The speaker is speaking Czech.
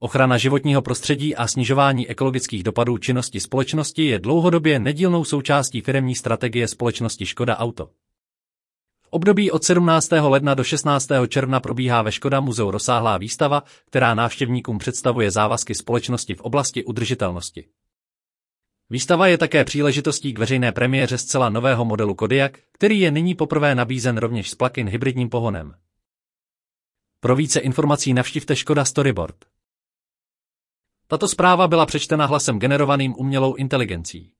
Ochrana životního prostředí a snižování ekologických dopadů činnosti společnosti je dlouhodobě nedílnou součástí firemní strategie společnosti Škoda Auto. V období od 17. ledna do 16. června probíhá ve Škoda muzeu rozsáhlá výstava, která návštěvníkům představuje závazky společnosti v oblasti udržitelnosti. Výstava je také příležitostí k veřejné premiéře zcela nového modelu Kodiaq, který je nyní poprvé nabízen rovněž s plug-in hybridním pohonem. Pro více informací navštivte Škoda Storyboard. Tato zpráva byla přečtena hlasem generovaným umělou inteligencí.